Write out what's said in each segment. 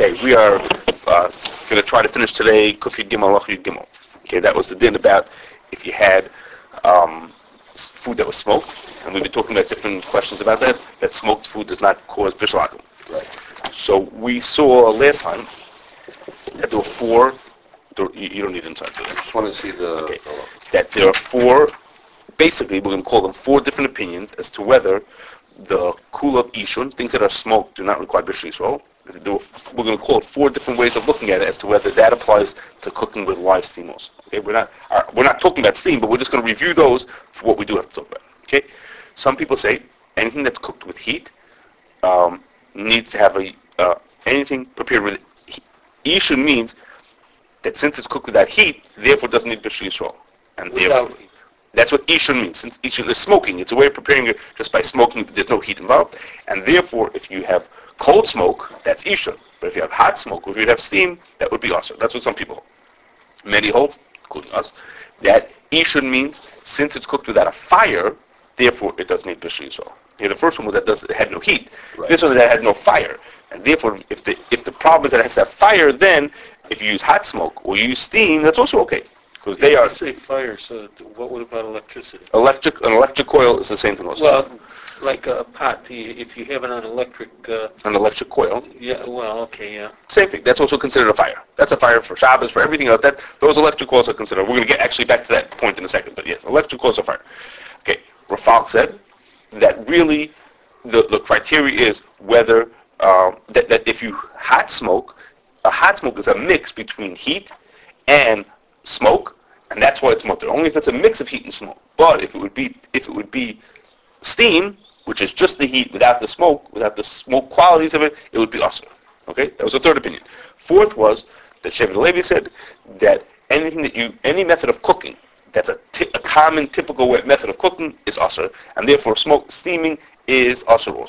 Okay, we are going to try to finish today Kufi Gimel Achyid Gimel. Okay, that was the din about if you had food that was smoked, and we've been talking about different questions about that. That smoked food does not cause Bishul Akum. Right. So we saw last time that there were four. You don't need inside for this. I just want to see the. Okay. That there are four. Basically, we're going to call them four different opinions as to whether the Kul Ishun, things that are smoked, do not require Bishul Yisrael. We're going to call it four different ways of looking at it as to whether that applies to cooking with live steam also. Okay, we're not talking about steam, but we're just going to review those for what we do have to talk about. Okay, some people say anything that's cooked with heat needs to have a anything prepared with heat. Ishun means that since it's cooked without heat, therefore doesn't need Bishul Yisrael, and therefore. That's what Ishun means. Since Ishun is smoking, it's a way of preparing it just by smoking, but there's no heat involved. And therefore, if you have cold smoke, that's Ishun. But if you have hot smoke, or if you have steam, that would be also. That's what some people hold. Many hold, including us, that Ishun means since it's cooked without a fire, therefore it doesn't need Bishul Yisrael. You know, the first one was that it had no heat. Right. This one that had no fire. And therefore, if the problem is that it has to have fire, then if you use hot smoke or you use steam, that's also okay. Because they are say fire, so what would about electricity? An electric coil is the same thing also. Well, like a pot, if you have it on an electric coil. Yeah. Well, okay, yeah. Same thing. That's also considered a fire. That's a fire for Shabbos, for everything else. Those electric coils are considered. We're going to get actually back to that point in a second. But yes, electric coils are fire. Okay. Rafal said that really the criteria is whether that if you hot smoke is a mix between heat and smoke, and that's why it's mutter. Only if it's a mix of heat and smoke. But if it would be steam, which is just the heat without the smoke, qualities of it, it would be awesome. Okay, that was the third opinion. Fourth was that Shevet HaLevi said that any method of cooking that's a common, typical method of cooking is awesome, and therefore steaming is also.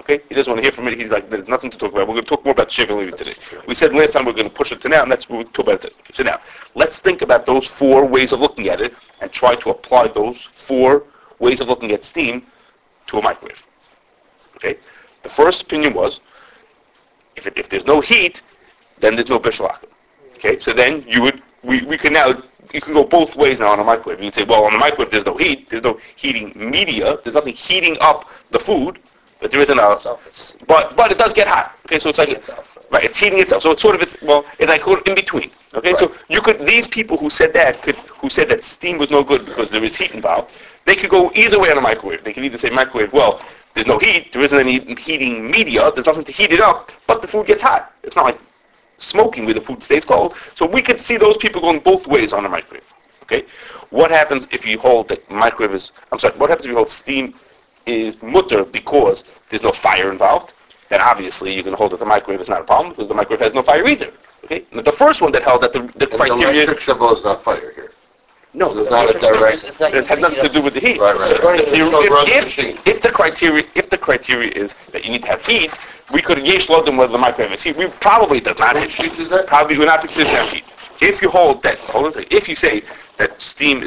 Okay, he doesn't want to hear from me. He's like, there's nothing to talk about. We're going to talk more about Shevet HaLevi today. True. We said last time we're going to push it to now, and that's what we're talking about today. So now, let's think about those four ways of looking at it and try to apply those four ways of looking at steam to a microwave. Okay, the first opinion was, if there's no heat, then there's no Bishul Akum. Okay, so then you can go both ways now on a microwave. You can say, well, on the microwave there's no heat, there's no heating media, there's nothing heating up the food. But there isn't a, but it does get hot. Okay, so it's like itself. Right, it's heating itself. So it's sort of it's like in between. Okay, right. So you could these people who said that steam was no good because there is heat involved, they could go either way on a microwave. They could either say microwave, well, there's no heat, there isn't any heating media, there's nothing to heat it up, but the food gets hot. It's not like smoking where the food stays cold. So we could see those people going both ways on a microwave. Okay, what happens if you hold that microwave is? I'm sorry, what happens if you hold steam is mutter because there's no fire involved? Then obviously you can hold that the microwave is not a problem because the microwave has no fire either. Okay, now, the first one that held that the criteria. The electric symbol is not fire here. No, so it's not a direct. It has nothing to do with the heat. Right, right. If the criteria, is that you need to have heat, we could yesh load them whether the microwave is heat. We probably does not have heat. Probably we're not because have heat. If you hold that, if you say that steam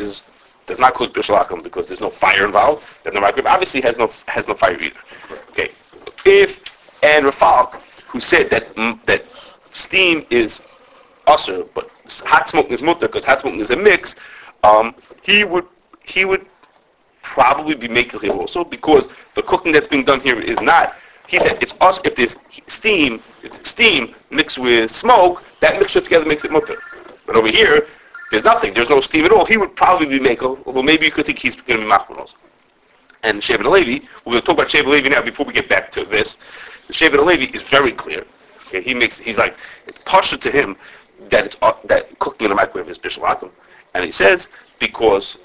does not cause Bishul Akum because there's no fire involved, then the microwave obviously has no fire either. Okay. And Rafal, who said that steam is usher, but hot smoking is mutter because hot smoking is a mix, he would probably be making it also because the cooking that's being done here is not. He said it's usher if there's steam mixed with smoke, that mixture together makes it mutter. But over here, there's nothing. There's no steam at all. He would probably be Mako, although maybe you could think he's going to be Machman also. And Shevet HaLevi, we're going to talk about Shevet HaLevi now before we get back to this. The Shevet HaLevi is very clear. Okay, he's like, it's partial to him that that cooking in a microwave is Bishul Akum. And he says, because,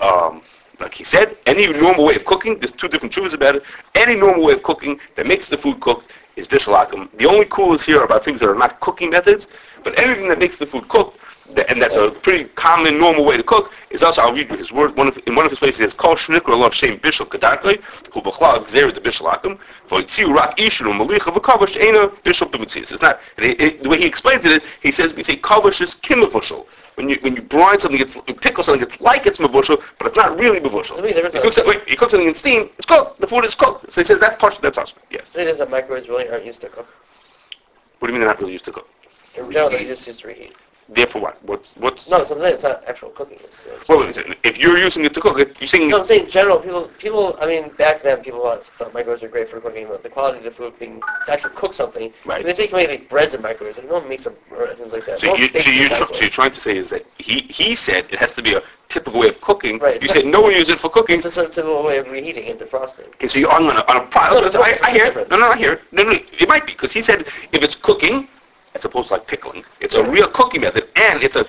like he said, any normal way of cooking, there's two different truths about it, any normal way of cooking that makes the food cook is Bishul Akum. The only kulas here are about things that are not cooking methods, but everything that makes the food cook, and that's a pretty common, normal way to cook. Is also, I'll read you his word. In one of his places, he says, "Kol shnikra lov shem bishul kadarkei, who b'chla gzeru the bishul akum, v'itziu rak ishru malicha v'kavash ena bishul b'mitzias." It's not the way he explains it. He says, "We say kavash is kimavushel. When you brine something, you pickle something, it's like it's mavushel, but it's not really mavushel. You cook something in steam, it's cooked. The food is cooked." So he says that's partial. That's awesome. Yes. So he says that microwaves really aren't used to cook. What do you mean they're not really used to cook? No, they're used to reheat. Therefore what? What's no, so it's not actual cooking. Well, if you're using it to cook it, you're saying... No, I'm saying general, people, I mean, back then people thought microwaves are great for cooking, but the quality of the food being to actually cook something. Right. I mean, they can make like breads in microwaves, and no one makes them, or things like that. So, you're trying to say is that he said it has to be a typical way of cooking. Right. You said no one uses it for cooking. It's a typical way of reheating and defrosting. Okay, so you're on a product. No, it might be, because he said if it's cooking, as opposed to like pickling. It's a real cooking method, and it's a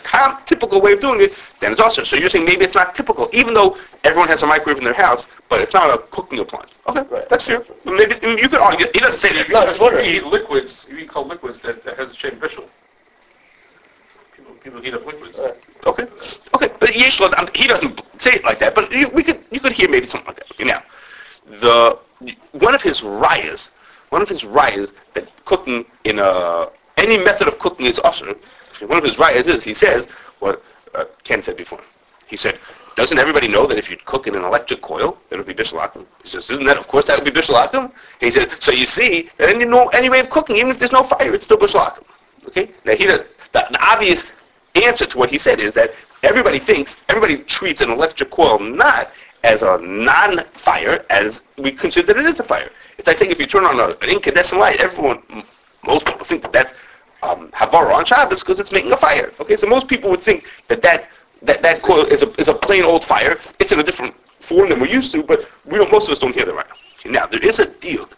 typical way of doing it, then it's also. So you're saying maybe it's not typical, even though everyone has a microwave in their house, but it's not a cooking appliance. Okay, right. That's fair. Maybe, you could argue, he doesn't say that. No, it's water. You eat liquids, you call liquids that has a shame visual. People heat up liquids. Right. Okay. But Yeshua, he doesn't say it like that, but you could hear maybe something like that. Okay, now, one of his rayas that cooking in a... Any method of cooking is usher. One of his rayas is, he says, what Ken said before. He said, doesn't everybody know that if you cook in an electric coil, that would be Bishul Akum? He says, isn't that, of course, that would be Bishul Akum? He said, so you see, that any way of cooking, even if there's no fire, it's still Bishul Akum. Okay? Now, the obvious answer to what he said is that everybody treats an electric coil not as a non-fire, as we consider that it is a fire. It's like saying if you turn on an incandescent light, most people think that that's Havara on Shabbos because it's making a fire. Okay, so most people would think that coil is a plain old fire. It's in a different form than we're used to, but most of us don't hear that right now. Okay, now, there is a diuk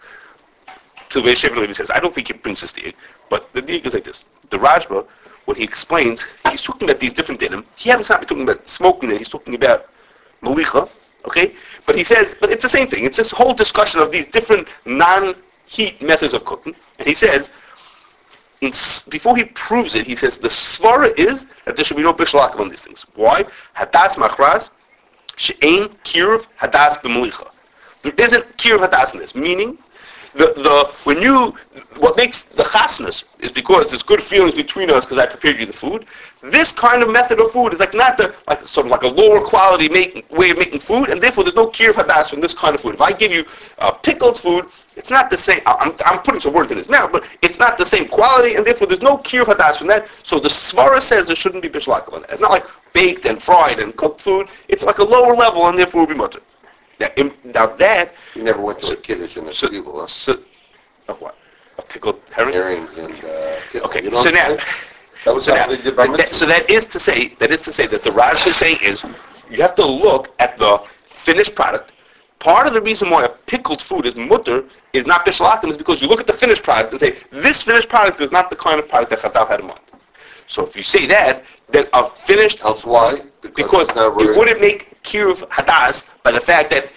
to the way Shevet HaLevi says. I don't think he brings this diuk, but the diuk is like this. The Rashba, when he explains, he's talking about these different dinim. He happens not to be talking about smoking it. He's talking about malicha, okay? But he says, but it's the same thing. It's this whole discussion of these different non-heat methods of cooking. And he says, before he proves it, he says the svara is that there should be no Bishul Akum on these things. Why? Hadas machras she'ain kiruv hadas b'malicha. There isn't kiruv hadas in this. Meaning, what makes the chasnas is because there's good feelings between us because I prepared you the food. This kind of method of food is sort of like a lower quality way of making food, and therefore there's no kiruv hadas from this kind of food. If I give you pickled food, it's not the same. I'm putting some words in his mouth, but it's not the same quality, and therefore there's no kiruv hadas from that. So the svara says there shouldn't be Bishul Akum on that. It's not like baked and fried and cooked food. It's like a lower level, and therefore it will be mutter. Now that... You never went to a kiddush in the shul, huh? Of what? Of pickled herring? And pickled. Okay, so now... That is to say that the Rashba is saying is, you have to look at the finished product. Part of the reason why a pickled food is mutter is not Bishul Akum is because you look at the finished product and say, this finished product is not the kind of product that Chazal had in mind. So if you say that, then a finished... That's why? Because it wouldn't make kiruv hadas by the fact that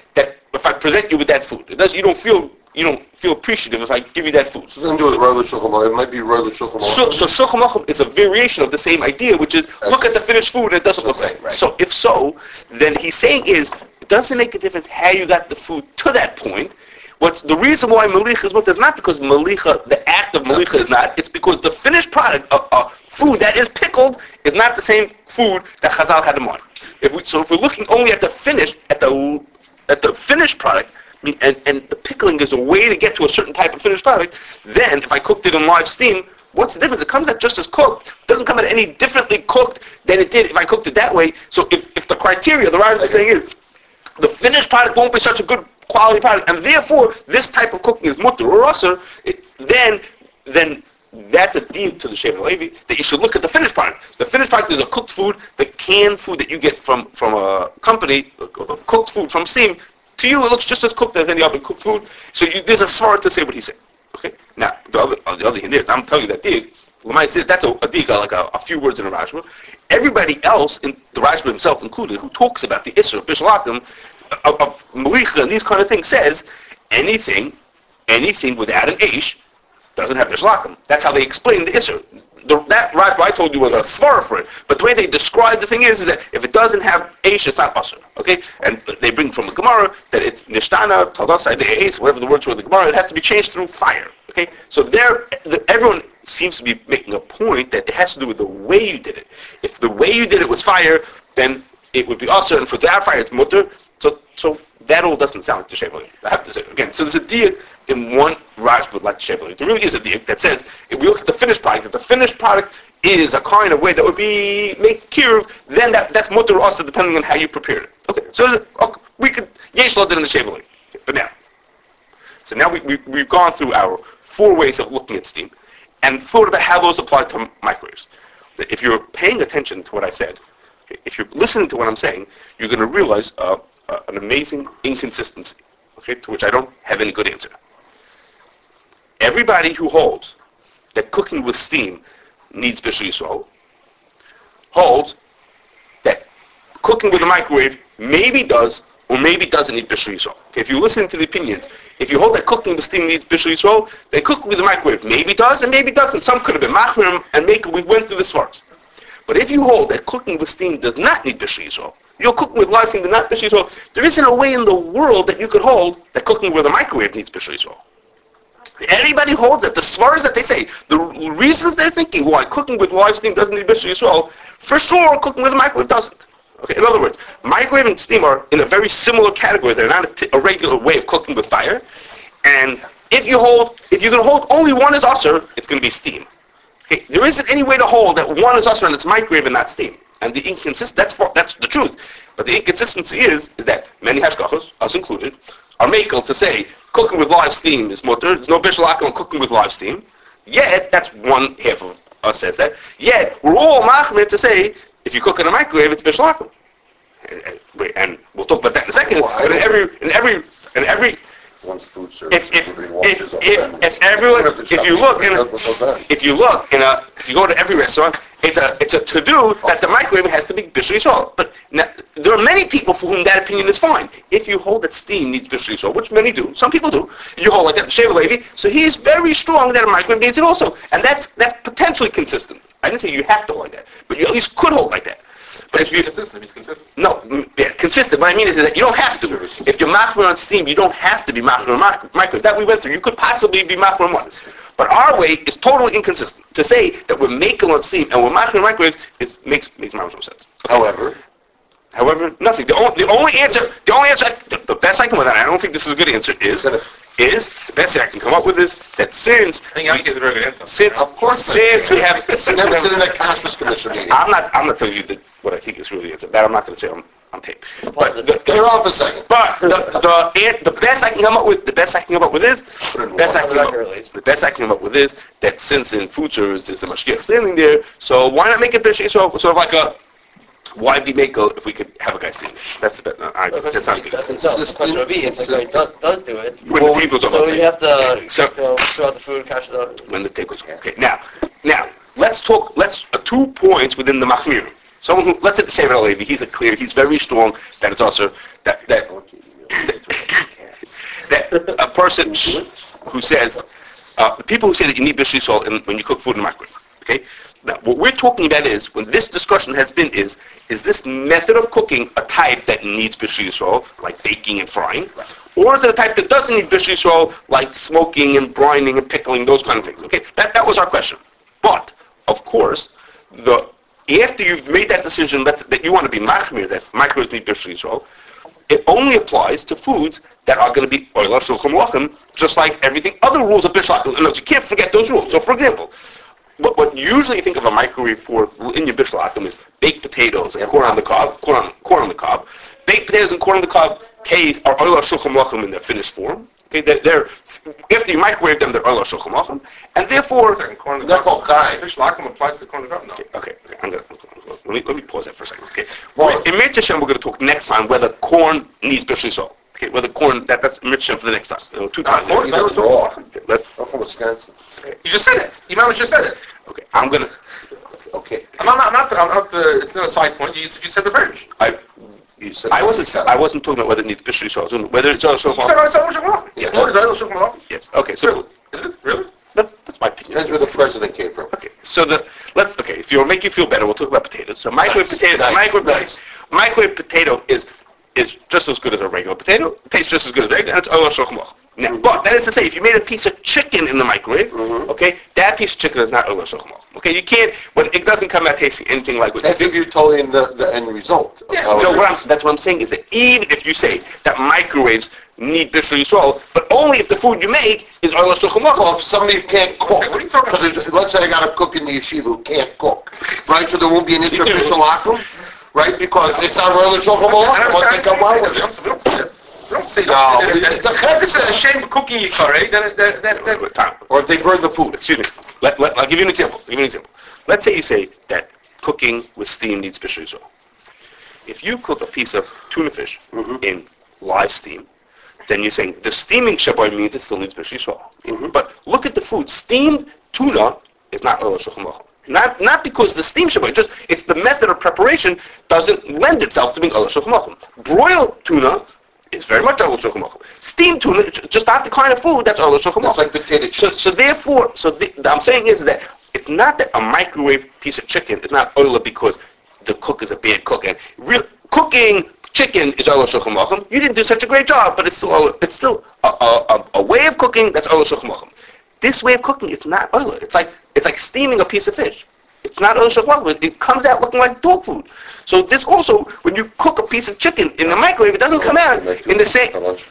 if I present you with that food, you don't feel appreciative if I give you that food. So then do it regular Shulchan Aruch. It might be regular Shulchan Aruch. So Shulchan Aruch is a variation of the same idea, which is look at the finished food and it doesn't look right. So if so, then he's saying is it doesn't make a difference how you got the food to that point. What's the reason why malicha is mutter is not because malicha, the act of malicha is not. It's because the finished product of food that is pickled is not the same food that Chazal had in mind. If we're looking only at the finish, at the finished product, I mean, and the pickling is a way to get to a certain type of finished product, then if I cooked it in live steam, what's the difference? It comes out just as cooked. It doesn't come out any differently cooked than it did if I cooked it that way. So if the criteria, the Rashba thing is, the finished product won't be such a good quality product, and therefore this type of cooking is mutter or usser, then that's a deal to the Shevet HaLevi that you should look at the finished product. The finished product is a cooked food. The canned food that you get from a company, or the cooked food from steam, to you it looks just as cooked as any other cooked food. So there's a svara to say what he said. Okay. Now the other thing is, I'm telling you that dig. Lamai says that's a dig, like a few words in the Rashba. Everybody else, in the Rashba himself included, who talks about the issue of Bishul Akum, of malicha and these kind of things, says anything without an eish doesn't have Bishul Akum. That's how they explain the issue. That Rashba I told you was a svara for it, but the way they describe the thing is that if it doesn't have eish, it's not usher. Okay, and they bring from the Gemara that it's nishtana, tadasai, the eish, whatever the words were in the Gemara, it has to be changed through fire. Okay, so everyone seems to be making a point that it has to do with the way you did it. If the way you did it was fire, then it would be usher, and for that fire it's mutter. So that all doesn't sound like the Shevet HaLevi, I have to say. Again, so there's a diuk in one Rashba like the Shevet HaLevi. There really is a diuk that says, if we look at the finished product, if the finished product is a kind of way that would be make kiruv, then that's mutter also depending on how you prepared it. Okay, so we could, yesh lo din in the Shevet HaLevi. But now, so now we've gone through our four ways of looking at steam and thought about how those apply to microwaves. If you're paying attention to what I said, if you're listening to what I'm saying, you're going to realize an amazing inconsistency, okay, to which I don't have any good answer. Everybody who holds that cooking with steam needs Bishul Ishun holds that cooking with a microwave maybe does or maybe doesn't need Bishul Ishun. Okay, if you listen to the opinions, if you hold that cooking with steam needs Bishul Ishun, then cooking with the microwave maybe does and maybe doesn't. Some could have been machmir and maker. We went through this first. But if you hold that cooking with steam does not need Bishul Ishun, you're cooking with live steam does not Bishul Ishun, there isn't a way in the world that you could hold that cooking with a microwave needs Bishul Ishun. Anybody holds that, the svaras that they say, the reasons they're thinking why cooking with live steam doesn't need Bishul Ishun, for sure cooking with a microwave doesn't. Okay, in other words, microwave and steam are in a very similar category. They're not a regular way of cooking with fire. And if you're going to hold only one is usher, it's going to be steam. Okay, there isn't any way to hold that one is usher and it's microwave and not steam. And the that's the truth. But the inconsistency is that many hashgachos, us included, are makel to say cooking with live steam is mutter. There's no Bishul Akum on cooking with live steam. Yet, that's one half of us says that. Yet, we're all machmir to say if you cook in a microwave, it's Bishul Akum. And we'll talk about that in a second. Well, but in every once food service, if you go to every restaurant, it's a to do that the microwave has to be Bishul Ishun. But now, there are many people for whom that opinion is fine. If you hold that steam needs Bishul Ishun, which many do, some people do, you hold like that Shevet HaLevi. So he is very strong that a microwave needs it also, and that's potentially consistent. I didn't say you have to hold like that, but you at least could hold like that. But if you're consistent, it's consistent. No, yeah, consistent. What I mean is that you don't have to. If you're machmir on steam, you don't have to be machmir on microwave. That we went through. You could possibly be machmir on one. But our way is totally inconsistent. To say that we're making on steam and we're machmir on microwaves makes no sense. Okay. However, nothing. The best I can come with, and I don't think this is a good answer, is the best thing I can come up with is that since we have I'm not telling you that what I think is really the answer. That I'm not going to say on tape. But you're off a second. But the best I can come up with is that since in food service there's a Mashiach standing there, so why not make it Bishul Ishun, sort of like a why be makel if we could have a guy sing? That's a bit. That's not good. Does do it. When the tables are. So you have to throw out the food, cash it out. When the tables are. Okay. Now let's talk. Let's 2 points within the machmir. Someone who let's say the Shevet HaLevi. He's clear. He's very strong. That it's also that a person who says the people who say that you need Bishul Ishun when you cook food in the microwave. Okay. Now, what we're talking about is, when this discussion has been, is this method of cooking a type that needs Bishul Ishun, like baking and frying, or is it a type that doesn't need Bishul Ishun, like smoking and brining and pickling, those kind of things? Okay, that was our question. But, of course, after you've made that decision that you want to be machmir, that microwaves need Bishul Ishun, it only applies to foods that are going to be oil shulchan aruchim, just like everything, other rules of Bishul Akum. You can't forget those rules. So, for example, what you usually think of a microwave for in your Bishul Akum is baked potatoes and corn on the cob. Baked potatoes and corn on the cob are oil shulchan aruchim in their finished form. Okay, they're after you microwave them, they're oil shulchan aruchim, and therefore they're called chai. Bishul Akum applies to corn on the cob. No. Okay. Let me pause that for a second. Okay. Well, in Mirz Hashem, we're going to talk next time whether corn needs Bishul Ishun. Okay, whether corn that's Mirz Hashem for the next time. 2 times. Corn is raw. That's from Wisconsin. You just said it. You might just said it. Okay, I'm gonna. Okay. I'm not. It's not a side point. You said the verge. I wasn't talking about whether it needs Bishul Ishun. Whether it's oil shulchan aruchim. Yes. Corn is oil shulchan aruchim. Yes. Okay. So is it really? That's my opinion. That's where the president came from. Okay. So if you'll make you feel better, we'll talk about potatoes. So microwave potato is just as good as a regular potato. It tastes just as good as egg, and it's oil shulchan aruchim. Now, but that is to say, if you made a piece of chicken in the microwave, okay, that piece of chicken is not Ola Shulchan Aruch. Okay, you can't. When it doesn't come out tasting anything like what you think. That's if you're telling him the end result. Yeah, no, that's what I'm saying is that even if you say that microwaves need Bishul Yisrael, but only if the food you make is Ola Shulchan Aruch. Well, if somebody can't cook, so let's say I got a cook in the yeshiva who can't cook, right? So there won't be an issue of Bishul Akum, right? Because it's not Ola Shulchan Aruch. Once they come out with it. Don't say that. No, it's a shame cooking you curry. Or if they burn the food. Excuse me. I'll give you an example. Let's say you say that cooking with steam needs Bishul Yisrael. If you cook a piece of tuna fish in live steam, then you're saying the steaming Shabbat means it still needs Bishul Yisrael. But look at the food. Steamed tuna is not Ola Shulchan Aruch. Not because the steam Shabbat, just it's the method of preparation doesn't lend itself to being Ola Shulchan Aruch. Broiled tuna is very much Ola Shulchan Aruch. Steam tuna, just not the kind of food that's Ola Shulchan Aruch. That's like potato chips. So I'm saying is that it's not that a microwave piece of chicken is not Ola because the cook is a bad cook. And real cooking chicken is Ola Shulchan Aruch. You didn't do such a great job, but it's still a way of cooking that's Ola Shulchan Aruch. This way of cooking is not Ola. It's like steaming a piece of fish. It's not Ola Shulchan Aruch. It comes out looking like dog food. So this also, when you cook a piece of chicken in the microwave, it doesn't come out in the same.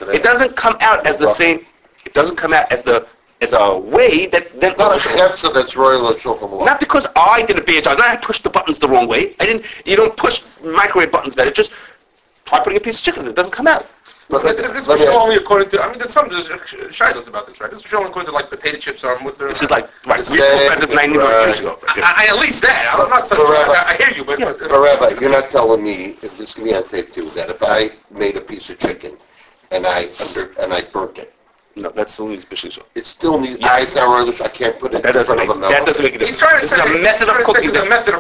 It doesn't come out as the same. It doesn't come out as a way that then. Not a chefza that's Ola Shulchan Aruch. Not because I did a bad job. Not I pushed the buttons the wrong way. I didn't. You don't push microwave buttons better. Just try putting a piece of chicken. It doesn't come out. But this was only according to, I mean, there's some shaylos about this, right? This was only according to, like, potato chips on with the... This is like, right, we said this 90 years ago. At least that. I'm not so sure. I hear you, but... Yeah. But Rabbi, you're not telling me, if this can be on tape too, that if I made a piece of chicken and I burnt it. No, that still needs Bishul Yisrael. It still needs... Yeah. I can't put it in front of a mouth. That doesn't make a difference. This is a method of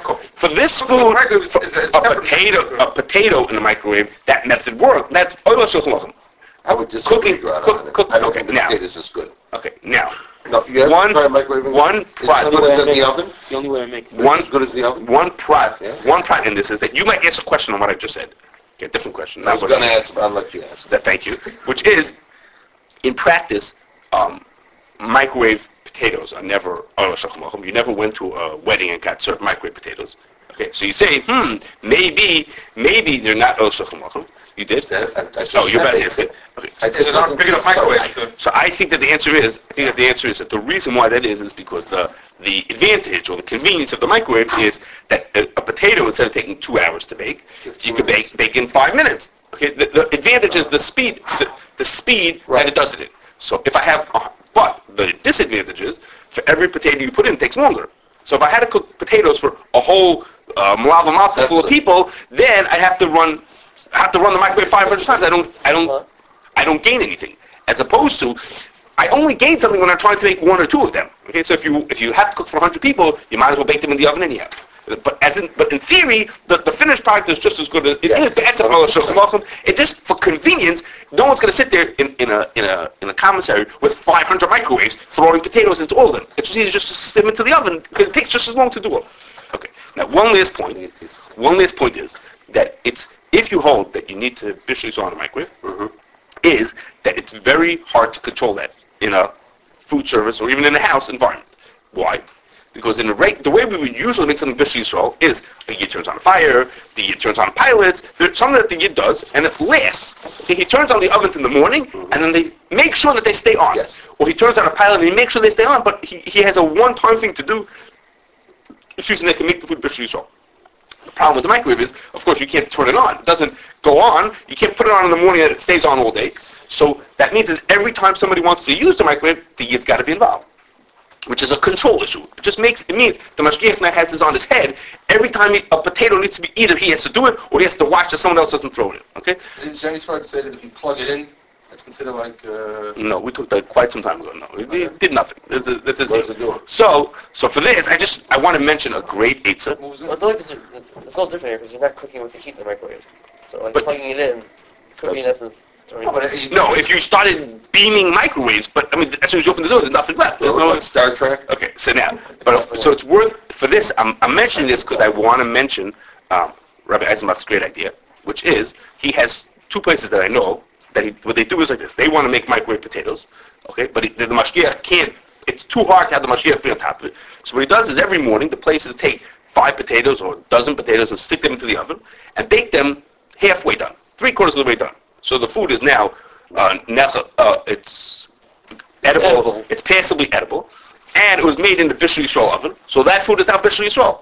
cooking. For this food, a potato in the microwave, that method worked. That's Ola Shulchan Aruch. I would just cook. I don't think the potatoes is good. Okay, now... No, you have to try microwaving. One product. The only way I make it. As good as the oven? One product in this is that you might ask a question on what I just said. Okay, different question. I was going to ask, but I'll let you ask. Thank you. Which is... In practice, microwave potatoes are never Ola Shulchan Aruch. You never went to a wedding and got served microwave potatoes. Okay, so you say, maybe they're not Ola Shulchan Aruch. You did? Oh, you better ask it. Okay. They're not big enough microwaves. So I think that the answer is that the reason why that is because the advantage or the convenience of the microwave is that a potato, instead of taking 2 hours to bake, you could bake in 5 minutes. Okay, the advantage is the speed, right, that it does it in. So if I have, but the disadvantage is for every potato you put in, it takes longer. So if I had to cook potatoes for a whole malava mouthful full of people, then I have to run the microwave 500 times. I don't gain anything. As opposed to, I only gain something when I'm trying to make one or two of them. Okay, so if you have to cook for 100 people, you might as well bake them in the oven anyhow. But in theory, the finished product is just as good as it is. But that's Ola Shulchan Aruch. It just for convenience, no one's going to sit there in a commissary with 500 microwaves throwing potatoes into all of them. It's just easier just to stick them into the oven because it takes just as long to do it. Okay. Now, one last point. Is that it's if you hold that you need to Bishul Yisrael on a microwave, is that it's very hard to control that in a food service or even in a house environment. Why? Because the way we would usually make something Bishul Yisrael is a Yid turns on a fire, the Yid turns on pilots, there's something that the Yid does, and it lasts. He turns on the ovens in the morning, and then they make sure that they stay on. Yes. Or he turns on a pilot and he makes sure they stay on, but he has a one-time thing to do. Excuse me, they can make the food Bishul Yisrael. The problem with the microwave is, of course, you can't turn it on. It doesn't go on. You can't put it on in the morning and it stays on all day. So that means that every time somebody wants to use the microwave, the Yid's got to be involved, which is a control issue. It just means the mashgiach now has this on his head. Every time a potato needs to be, either he has to do it or he has to watch that someone else doesn't throw it in. Okay? Is there any way to say that if you plug it in, that's considered like... No, we took that quite some time ago. No, it did nothing. So for this, I want to mention a great eitzah. Well, it's a little different here because you're not cooking with the heat in the microwave. So like plugging it in could be in essence... No, if you started beaming microwaves, but I mean, as soon as you open the door, there's nothing left. There's no Star Trek. Okay, so now, so it's worth for this. I'm mentioning this because I want to mention Rabbi Eisenbach's great idea, which is he has two places that I know what they do is like this. They want to make microwave potatoes, okay? But the mashgiach can't. It's too hard to have the mashgiach be on top of it. So what he does is every morning the places take 5 potatoes or a dozen potatoes and stick them into the oven and bake them halfway done, 3/4 of the way done. So the food is now it's edible, it's passably edible, and it was made in the Bishul Ishun oven. So that food is now Bishul Ishun.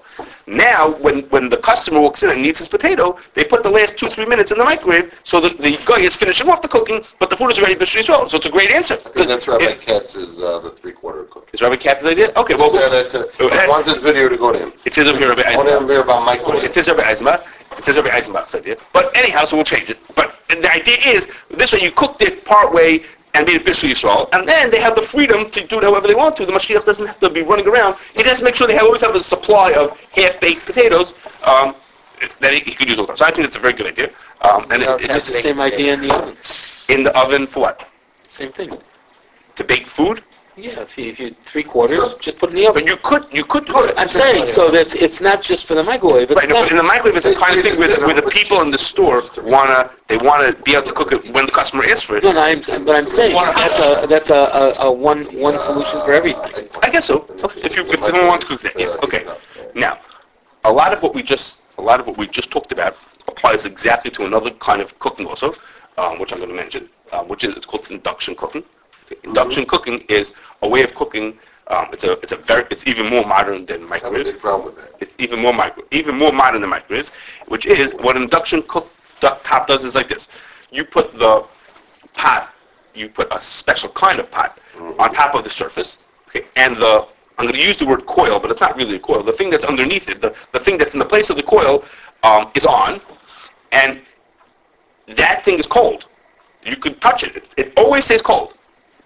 Now, when the customer walks in and needs his potato, they put the last 2-3 minutes in the microwave, so the guy is finishing off the cooking, but the food is already Bishul Ishun. So it's a great answer. Because that's Rabbi Katz's the 3/4 cooking. Is Rabbi Katz's idea? Okay, well, I want this video to go to him. It says over here, Rabbi Eisenbach. About microwave. It says Rabbi Eisenbach. It says Rabbi Eisenbach's idea. But anyhow, so we'll change it. But the idea is this way: you cooked it part way and made it Bishul Yisrael, and then they have the freedom to do it however they want to. The mashgiach doesn't have to be running around. He has to make sure they always have a supply of half-baked potatoes that he could use all the time. So I think it's a very good idea. And no, it's the same idea in the oven. In the oven for what? Same thing. To bake food? Yeah, if you 3/4, sure. Just put it in the oven. But you could do it. I'm saying, so that it's not just for the microwave. Right, no, but in the microwave it's the kind of thing where the people in the store want to be able to cook it when the customer asks for it. No, I'm saying that's a one solution for everything. I guess so. Okay. If someone wants to cook that, yeah. Okay. Now, a lot of what we just talked about applies exactly to another kind of cooking also, which I'm going to mention, which is it's called induction cooking. Induction cooking is a way of cooking. It's even more modern than microwaves. That's a problem with that. It's even more modern than microwaves, which is what induction cooktop does is like this. You put the pot, you put a special kind of pot on top of the surface, okay, and I'm going to use the word coil, but it's not really a coil. The thing that's underneath it, the thing that's in the place of the coil, is on, and that thing is cold. You could touch it. It always stays cold.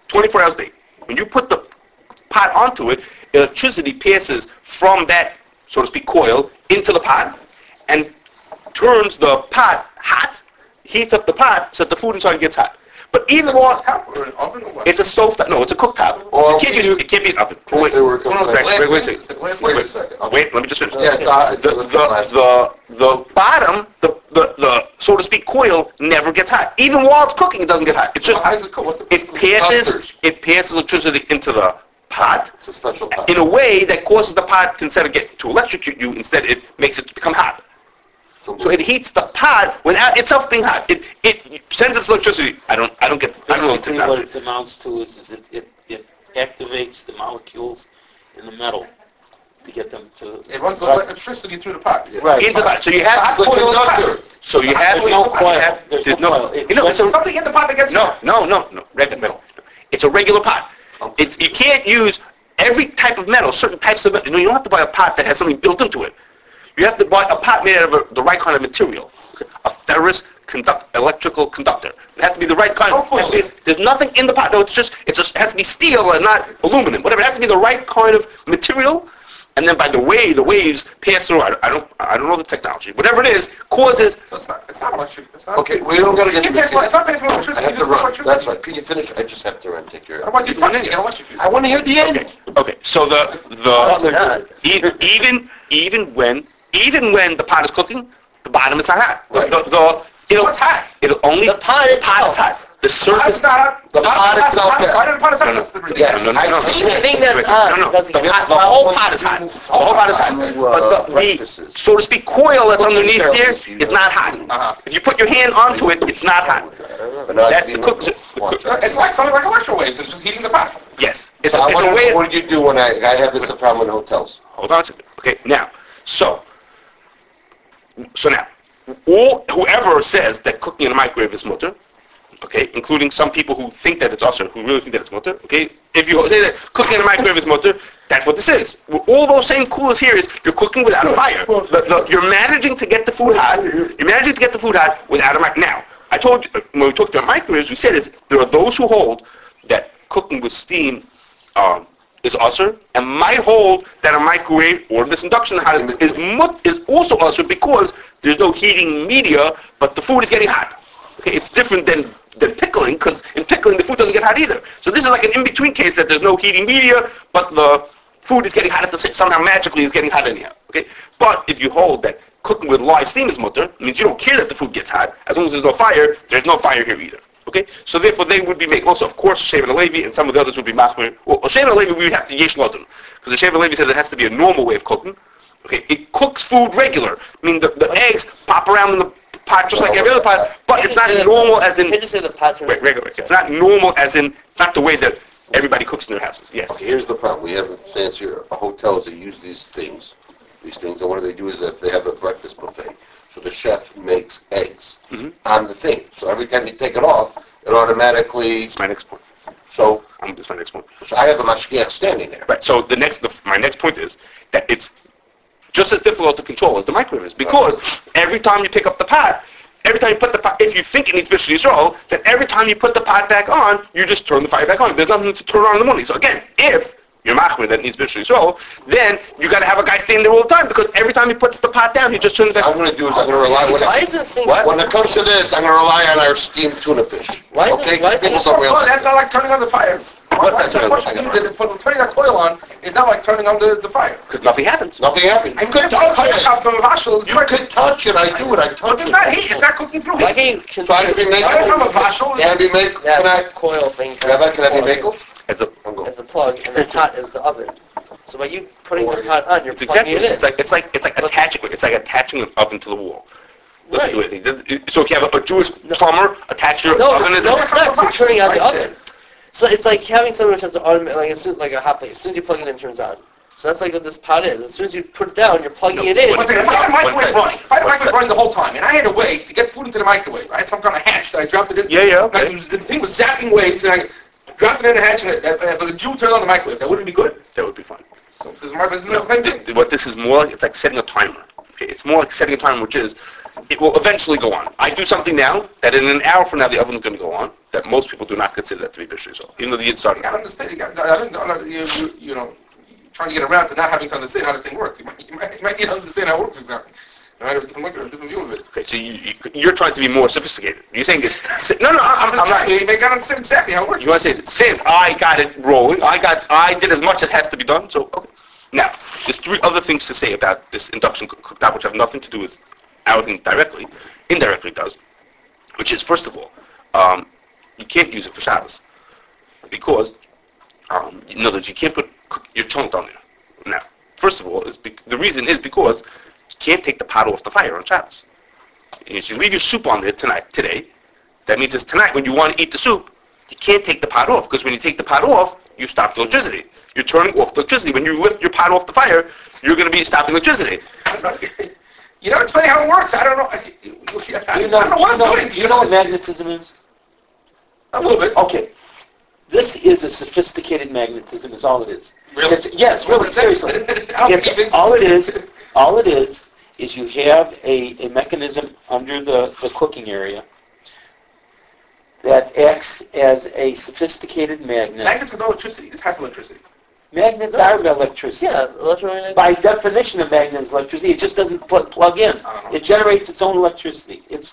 24 hours a day. When you put the pot onto it, electricity passes from that, so to speak, coil into the pot and turns the pot hot, heats up the pot so that the food inside gets hot. But either one, it's a stove top. No, it's a cooktop. It can't be an oven. Wait, let me just finish. The bottom, the so to speak coil never gets hot. Even while it's cooking, it doesn't get hot. It's just it passes electricity into the pot. It's a special pot. In a way that causes the pot instead of getting to electrocute you, instead it makes it become hot. So it heats the pot without itself being hot. It sends its electricity. I don't know what it amounts to is it activates the molecules in the metal to get them to. It runs electricity through the pot. Yes. Right. Into the pot. So you have to coil the pot. So you have no coil. There's no coil. You know, it's something in the pot that gets hot. No. Regular metal. It's a regular pot. You can't use every type of metal. Certain types of metal. You don't have to buy a pot that has something built into it. You have to buy a pot made out of the right kind of material, a ferrous electrical conductor. It has to be the right kind. There's nothing in the pot. No, it just has to be steel and not aluminum. Whatever, it has to be the right kind of material. And then by the way the waves pass through, I don't know the technology. Whatever it is, causes. So it's not electric. It's not okay, we don't gotta get into this. It's not based on electricity. I have to run. That's right. Can you finish? I just have to run. Take care. I want to hear the end. Okay. So even when the pot is cooking, the bottom is not hot. Right. It's hot. It'll only the pot is hot. The surface is not hot. The pot is hot. The whole pot is hot. But the so to speak coil that's underneath there is not hot. If you put your hand onto it, it's not hot. That's the cook. It's like something like electric waves. It's just heating the pot. Yes. It's a way. What do you do when I have this problem in hotels? Hold on a second. Okay. Now, so now, whoever says that cooking in a microwave is mutter, okay, including some people who think that it's also, who really think that it's mutter, okay, if you say that cooking in a microwave is mutter, that's what this is. All those same coolers here is you're cooking without a fire. You're managing to get the food hot. You're managing to get the food hot without a microwave. Now, I told you, when we talked about microwaves, we said is there are those who hold that cooking with steam is usher, and might hold that a microwave or this induction hot is also usher because there's no heating media, but the food is getting hot. Okay, it's different than pickling, because in pickling the food doesn't get hot either. So this is like an in-between case that there's no heating media, but the food is getting hot at the same, somehow magically is getting hot anyhow. Okay, but if you hold that cooking with live steam is mutter, means you don't care that the food gets hot as long as there's no fire. There's no fire here either. Okay, so therefore they would be making also, of course, Shevet HaLevi, and some of the others would be Machmir. Well, Shevet HaLevi we would have to Yesh Ladon, because the Shevet HaLevi says it has to be a normal way of cooking. Okay, it cooks food regular. I mean, the eggs pop around in the pot just like every other pot, but it's not normal as in regular. It's not normal as in not the way that everybody cooks in their houses. Yes. Okay, here's the problem: we have fancier hotels that use these things. And what they do is that they have a breakfast buffet. So the chef makes eggs on the thing. So every time you take it off, it automatically... It's my next point. So... It's my next point. So I have a mashgiach standing there. Right. So my next point is that it's just as difficult to control as the microwave is. Because every time you pick up the pot, every time you put the pot... If you think it needs Bishul Yisrael, then every time you put the pot back on, you just turn the fire back on. There's nothing to turn on in the morning. So again, if... your machmir that needs Bishul Yisrael, then you got to have a guy standing there all the time, because every time he puts the pot down, he just turns it back. I'm going to do is I'm going to rely when it comes to this, I'm going to rely on our steamed tuna fish. Why okay, is that's not like turning on the fire. What's that? Turning that coil on is not like turning on the fire. Because nothing happens. Nothing happens. I could touch it. You could touch it. I do it. I touch it. It's not heat. It's not cooking through heat. So I can be making. Can I be making? Can I coil thing? Can I be making? As a plug, and the pot is the oven. So by you putting the pot on, you're plugging it in. It's like attaching an oven to the wall. Right. So if you have a Jewish plumber attach your oven to the wall. No, it's not. You're turning on the oven. So it's like having something which has an automatic, like a hot plate. As soon as you plug it in, it turns on. So that's like what this pot is. As soon as you put it down, you're plugging it in. I had a microwave running the whole time, and I had a way to get food into the microwave. I had some kind of hatch that I dropped it in. The thing was zapping waves, and I dropped it in the hatch, and if a Jew turned on the microwave, that wouldn't be good. That would be fine. So it's the same thing. What this is more like, it's like setting a timer. Okay, it's more like setting a timer, which is, it will eventually go on. I do something now, that in an hour from now, the oven's going to go on, that most people do not consider that to be Bishul Yisrael, even though the Yid's starting. I don't understand. You're trying to get around to not having to understand how this thing works. You might need to understand how it works exactly. I have a different view of it. Okay, so you're trying to be more sophisticated. You're saying that... I'm not. They got to understand exactly how it works. You want to say that since I got it rolling, I did as much as has to be done, so okay. Now, there's three other things to say about this induction cooktop, which have nothing to do with our thing directly, indirectly does, which is, first of all, you can't use it for Shabbos, because, in other words, you can't put your chunk on there. Now, first of all, the reason is because can't take the pot off the fire on Shabbos. And if you leave your soup on there today, that means it's tonight when you want to eat the soup, you can't take the pot off, because when you take the pot off, you stop the electricity. You're turning off the electricity. When you lift your pot off the fire, you're going to be stopping electricity. It's funny how it works. I don't know. I don't know what I'm doing. You know what magnetism is? A little bit. Okay. This is a sophisticated magnetism, is all it is. Really? Yes, really, seriously. All it is you have a mechanism under the cooking area that acts as a sophisticated magnet. Magnets have no electricity. This has electricity. Magnets are electricity. Yeah, electromagnetic. By definition of magnets, electricity, it just doesn't plug in. It generates its own electricity. It's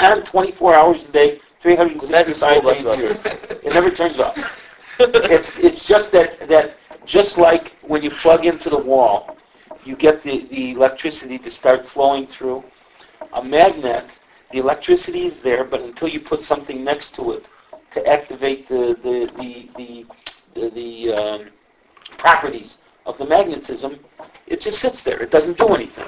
on 24 hours a day, 365 days a year. It never turns off. It's just that just like when you plug into the wall, you get the electricity to start flowing through. A magnet, the electricity is there, but until you put something next to it to activate the properties of the magnetism, it just sits there. It doesn't do anything.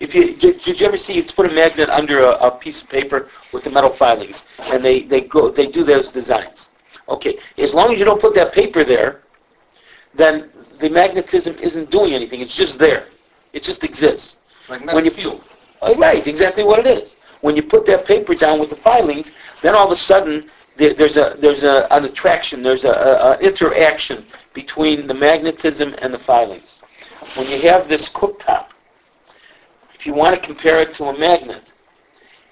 Did you ever see you put a magnet under a piece of paper with the metal filings, and they do those designs? Okay, as long as you don't put that paper there, then the magnetism isn't doing anything. It's just there. It just exists. Magnetic field. Right, exactly what it is. When you put that paper down with the filings, then all of a sudden there's an attraction, there's an interaction between the magnetism and the filings. When you have this cooktop, if you want to compare it to a magnet,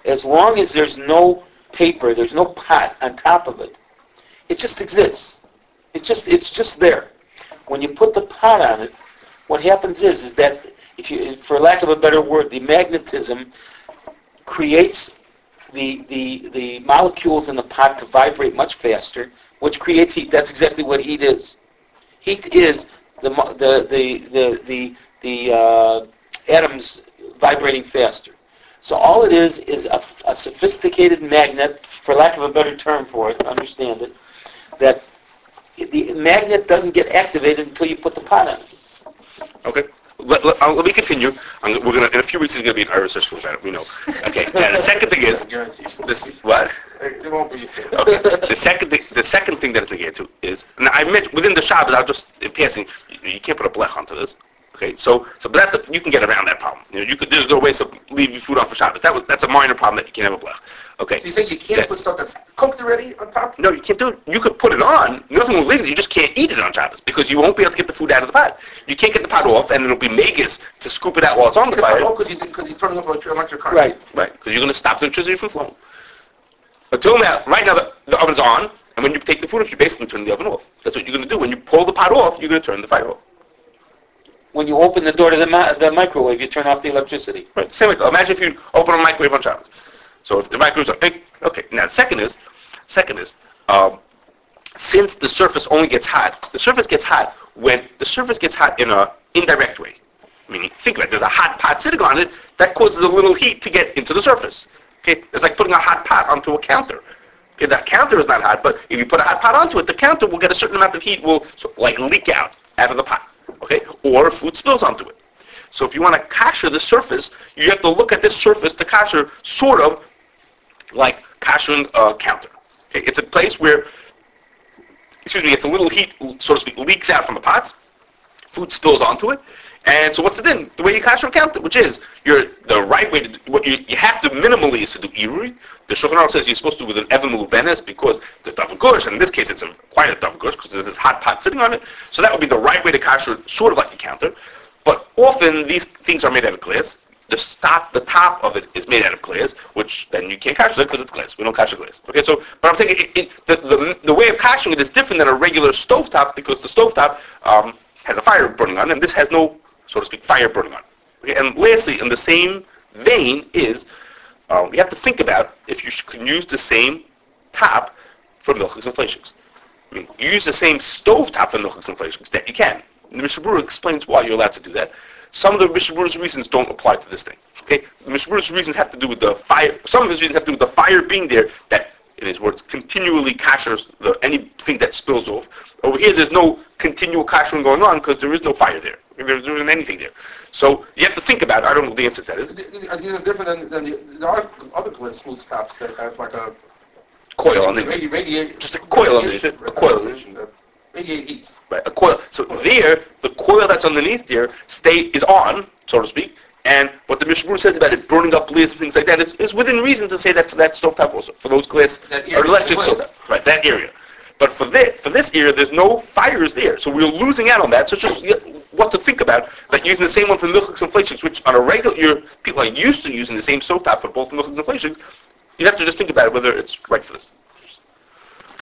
as long as there's no paper, there's no pot on top of it, it just exists. It's just there. When you put the pot on it, what happens is that, for lack of a better word, the magnetism creates the molecules in the pot to vibrate much faster, which creates heat. That's exactly what heat is. Heat is the atoms vibrating faster. So all it is a sophisticated magnet, for lack of a better term for it, understand it, that the magnet doesn't get activated until you put the pot on it. Okay. Let me continue. In a few weeks, there's going to be an Irish session about it. We know. Okay. And the second thing is this. What? It won't be. Okay. The second thing that it's related to is, now I mentioned within the Shabbos. I'll just in passing. You can't put a blech onto this. Okay. So but that's you can get around that problem. There's no ways to leave your food on for Shabbos. That's a minor problem that you can't have a blech. Okay. So you say you can't put stuff that's cooked already on top? No, you can't do it. You could put it on. Nothing will leave it. You just can't eat it on Shabbos because you won't be able to get the food out of the pot. You can't get the pot off, and it'll be magus to scoop it out while it's on the fire. Because you're turning off an electric car. Right. Because you're going to stop the electricity from flowing. Until now, right now the oven's on, and when you take the food off, you basically turn the oven off. That's what you're going to do. When you pull the pot off, you're going to turn the fire off. When you open the door to the microwave, you turn off the electricity. Right. Same way. Imagine if you open a microwave on Shabbos. So if the microwaves are big, okay. Now the second is, since the surface only gets hot, the surface gets hot in an indirect way. Meaning, think about it. There's a hot pot sitting on it that causes a little heat to get into the surface. Okay, it's like putting a hot pot onto a counter. Okay, that counter is not hot, but if you put a hot pot onto it, the counter will get a certain amount of heat, will leak out of the pot. Okay, or food spills onto it. So if you want to kasher the surface, you have to look at this surface to kasher sort of like kashering a counter. Okay, it's a place where, it's a little heat, so to speak, leaks out from the pots, food spills onto it, and so what's it then? The way you kasher a counter, which is, you have to minimally is to do irui. The Shulchan Aruch says you're supposed to do with an even lubenes because the davar gush, and in this case it's quite a davar gush because there's this hot pot sitting on it, so that would be the right way to kasher, sort of like a counter, but often these things are made out of glass. The top of it is made out of glass, which then you can't kasher it because it's glass. We don't kasher glass. Okay, so, but I'm saying the way of kashering it is different than a regular stovetop because the stovetop has a fire burning on it, and this has no, so to speak, fire burning on it. Okay, and lastly, in the same vein is, you have to think about if you can use the same top for milchiks and fleishiks. I mean, you use the same stovetop for milchiks and fleishiks that you can. And the Mishnah Berurah explains why you're allowed to do that. Some of the Mishnah Berurah's reasons don't apply to this thing. Okay, the Mishnah Berurah's reasons have to do with the fire. Some of his reasons have to do with the fire being there. That, in his words, continually kashers anything that spills off. Over here, there's no continual kashering going on because there is no fire there. There isn't anything there. So you have to think about it. I don't know the answer to that. It's different than the other glass smooth tops that have like a coil on it. Just a coil on it. A coil on it. Radiate heat. Right, a coil. So there, the coil that's underneath there is on, so to speak, and what the Mishnah Berurah says about it burning up leaves and things like that is within reason to say that for that stovetop also, for those glass or electric stovetop, right, that area. But for this area, there's no fires there, so we're losing out on that. So it's just what to think about, like using the same one for milchiks and fleishiks, which on a regular year, people are used to using the same stovetop for both milchiks and fleishiks. You have to just think about it, whether it's right for this.